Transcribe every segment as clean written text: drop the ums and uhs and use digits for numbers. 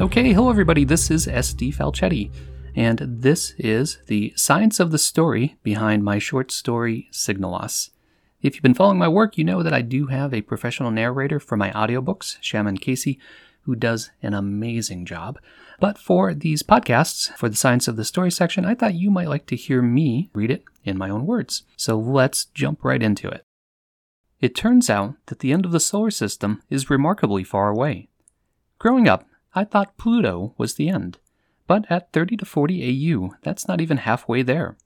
Okay, hello everybody, this is SD Falcetti, and this is the science of the story behind my short story, Signalos. If you've been following my work, you know that I do have a professional narrator for my audiobooks, Shimon Casey, who does an amazing job. But for these podcasts, for the science of the story section, I thought you might like to hear me read it in my own words. So let's jump right into it. It turns out that the end of the solar system is remarkably far away. Growing up, I thought Pluto was the end, but at 30 to 40 AU, that's not even halfway there.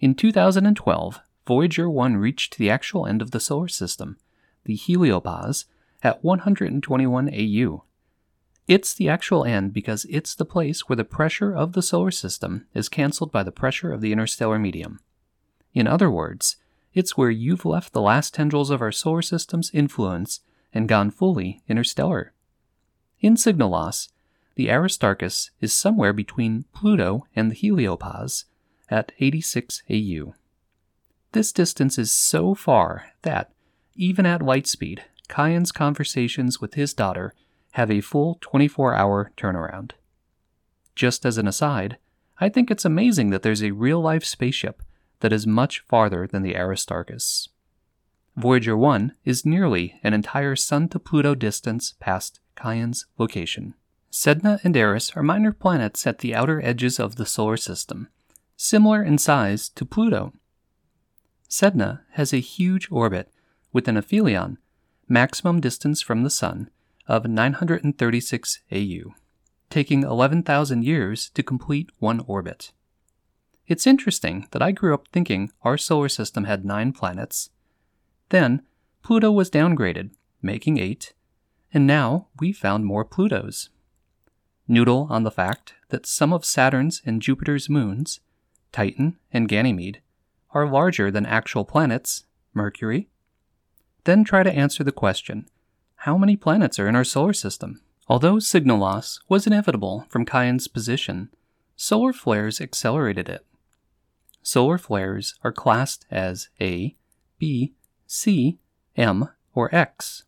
In 2012, Voyager 1 reached the actual end of the solar system, the heliopause, at 121 AU. It's the actual end because it's the place where the pressure of the solar system is canceled by the pressure of the interstellar medium. In other words, it's where you've left the last tendrils of our solar system's influence and gone fully interstellar. In Signalos, the Aristarchus is somewhere between Pluto and the heliopause at 86 AU. This distance is so far that, even at light speed, Kyan's conversations with his daughter have a full 24-hour turnaround. Just as an aside, I think it's amazing that there's a real-life spaceship that is much farther than the Aristarchus. Voyager 1 is nearly an entire Sun-to-Pluto distance past Kyan's location. Sedna and Eris are minor planets at the outer edges of the solar system, similar in size to Pluto. Sedna has a huge orbit with an aphelion, maximum distance from the Sun, of 936 AU, taking 11,000 years to complete one orbit. It's interesting that I grew up thinking our solar system had 9 planets. Then, Pluto was downgraded, making 8, and now we found more Plutos. Noodle on the fact that some of Saturn's and Jupiter's moons, Titan and Ganymede, are larger than actual planets, Mercury. Then try to answer the question, how many planets are in our solar system? Although signal loss was inevitable from Kyan's position, solar flares accelerated it. Solar flares are classed as A, B, C, M, or X.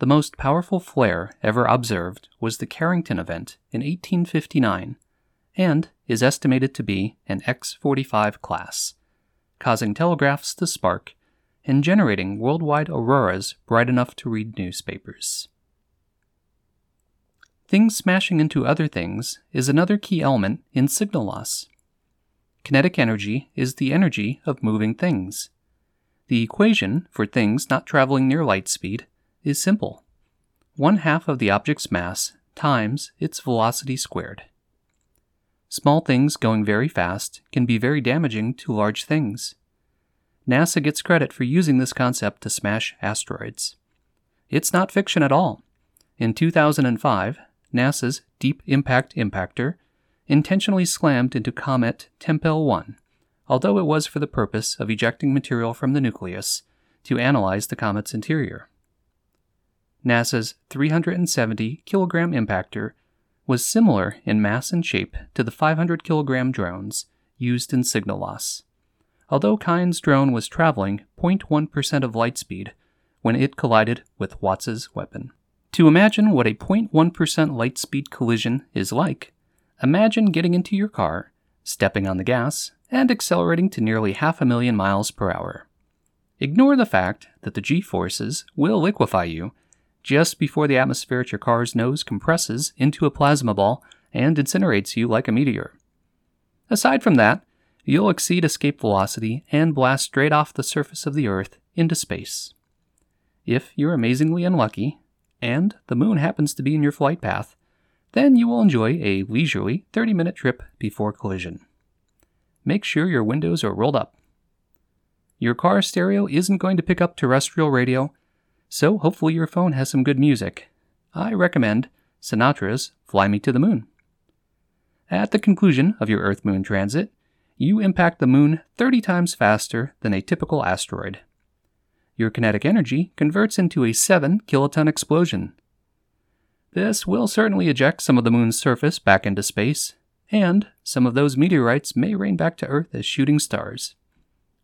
The most powerful flare ever observed was the Carrington event in 1859 and is estimated to be an X45 class, causing telegraphs to spark and generating worldwide auroras bright enough to read newspapers. Things smashing into other things is another key element in Signalos. Kinetic energy is the energy of moving things. The equation for things not traveling near light speed is simple. 1/2 of the object's mass times its velocity squared. Small things going very fast can be very damaging to large things. NASA gets credit for using this concept to smash asteroids. It's not fiction at all. In 2005, NASA's Deep Impact impactor intentionally slammed into comet Tempel 1, although it was for the purpose of ejecting material from the nucleus to analyze the comet's interior. NASA's 370-kilogram impactor was similar in mass and shape to the 500-kilogram drones used in Signalos, although Kine's drone was traveling 0.1% of light speed when it collided with Watts' weapon. To imagine what a 0.1% light speed collision is like, imagine getting into your car, stepping on the gas, and accelerating to nearly 500,000 miles per hour. Ignore the fact that the G-forces will liquefy you just before the atmosphere at your car's nose compresses into a plasma ball and incinerates you like a meteor. Aside from that, you'll exceed escape velocity and blast straight off the surface of the Earth into space. If you're amazingly unlucky, and the moon happens to be in your flight path, then you will enjoy a leisurely 30-minute trip before collision. Make sure your windows are rolled up. Your car stereo isn't going to pick up terrestrial radio, so hopefully your phone has some good music. I recommend Sinatra's Fly Me to the Moon. At the conclusion of your Earth-Moon transit, you impact the moon 30 times faster than a typical asteroid. Your kinetic energy converts into a 7-kiloton explosion. This will certainly eject some of the moon's surface back into space, and some of those meteorites may rain back to Earth as shooting stars.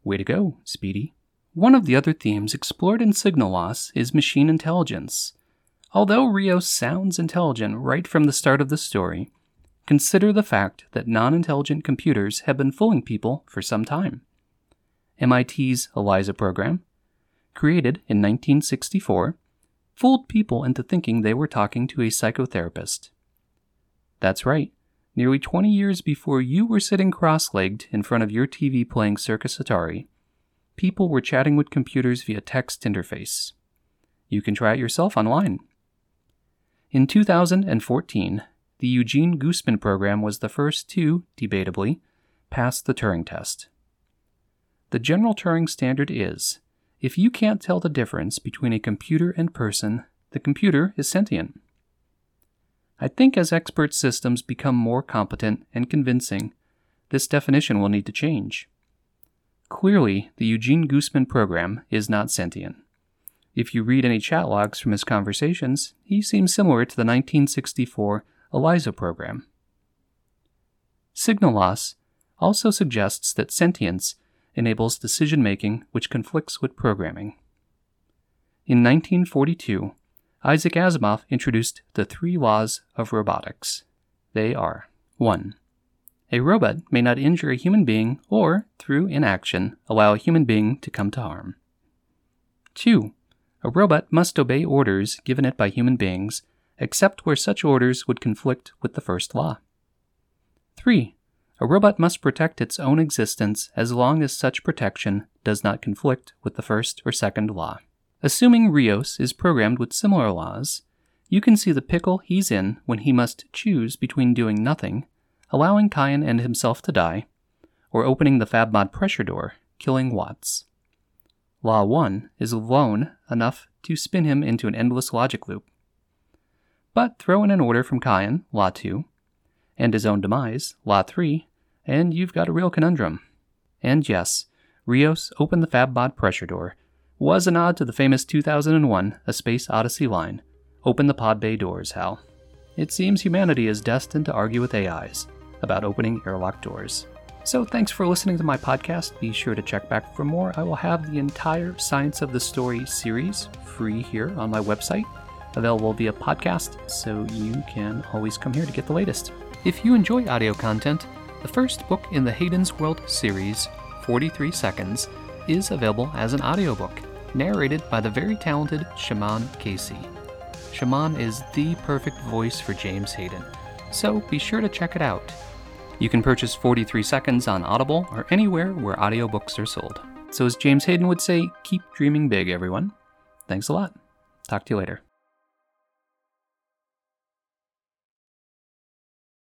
Way to go, Speedy. One of the other themes explored in Signalos is machine intelligence, Although Rio sounds intelligent right from the start of the story, consider the fact that non-intelligent computers have been fooling people for some time. MIT's ELIZA program, created in 1964, fooled people into thinking they were talking to a psychotherapist. That's right, nearly 20 years before you were sitting cross-legged in front of your TV playing Circus Atari, people were chatting with computers via text interface. You can try it yourself online. In 2014, the Eugene Goostman program was the first to, debatably, pass the Turing test. The general Turing standard is, if you can't tell the difference between a computer and person, the computer is sentient. I think as expert systems become more competent and convincing, this definition will need to change. Clearly, the Eugene Goostman program is not sentient. If you read any chat logs from his conversations, he seems similar to the 1964 ELIZA program. Signalos also suggests that sentience enables decision-making which conflicts with programming. In 1942, Isaac Asimov introduced the 3 laws of robotics. They are 1. A robot may not injure a human being or, through inaction, allow a human being to come to harm. 2. A robot must obey orders given it by human beings, except where such orders would conflict with the first law. 3. A robot must protect its own existence as long as such protection does not conflict with the first or second law. Assuming Rios is programmed with similar laws, you can see the pickle he's in when he must choose between doing nothing, allowing Kyan and himself to die, or opening the Fabmod pressure door, killing Watts. Law 1 is alone enough to spin him into an endless logic loop. But throw in an order from Kyan, Law 2, and his own demise, Law 3, and you've got a real conundrum. And yes, Rios opened the Fabmod pressure door was a nod to the famous 2001: A Space Odyssey line, "Open the pod bay doors, Hal." It seems humanity is destined to argue with AIs about opening airlock doors. So thanks for listening to my podcast. Be sure to check back for more. I will have the entire Science of the Story series free here on my website, available via podcast, so you can always come here to get the latest. If you enjoy audio content, the first book in the Hayden's World series, 43 Seconds, is available as an audiobook, narrated by the very talented Shimon Casey. Shimon is the perfect voice for James Hayden, so be sure to check it out. You can purchase 43 Seconds on Audible or anywhere where audiobooks are sold. So as James Hayden would say, keep dreaming big, everyone. Thanks a lot. Talk to you later.